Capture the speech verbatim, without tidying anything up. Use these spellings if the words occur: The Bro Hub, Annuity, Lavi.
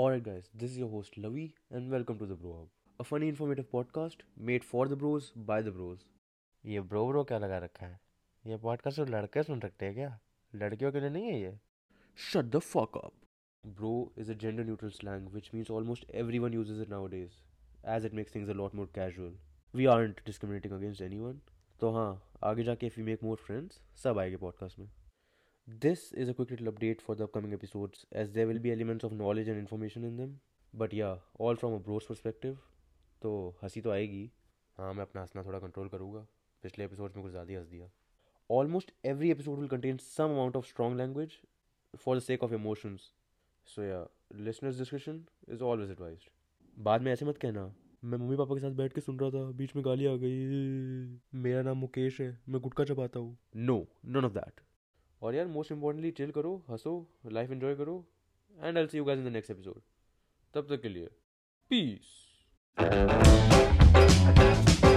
Alright guys, this is your host Lavi and welcome to The Bro Hub, a funny informative podcast made for the bros by the bros. ये bro bro क्या लगा रखा है? ये podcast तो लड़के सुन सकते हैं क्या? लड़कियों के लिए नहीं है ये? Shut the fuck up. Bro is a gender neutral slang which means almost everyone uses it nowadays as it makes things a lot more casual. We aren't discriminating against anyone. तो हाँ, आगे जाके if we make more friends, सब आएंगे podcast में. This is a quick little update for the upcoming episodes as there will be elements of knowledge and information in them. But yeah, all from a bro's perspective. तो हंसी तो आएगी. हाँ, मैं अपना हंसना थोड़ा कंट्रोल करूँगा. पिछले एपिसोड में कुछ ज़्यादा ही हंस दिया. Almost every episode will contain some amount of strong language for the sake of emotions. So yeah, listener's discretion is always advised. बाद में ऐसे मत कहना मैं मम्मी पापा के साथ बैठ के सुन रहा था, बीच में गाली आ गई, मेरा नाम मुकेश है, मैं गुटखा चबाता हूँ. No, none of that. और यार मोस्ट इम्पॉर्टेंटली चिल करो, हंसो, लाइफ एंजॉय करो and I will see you guys in the next episode. तब तक के लिए पीस.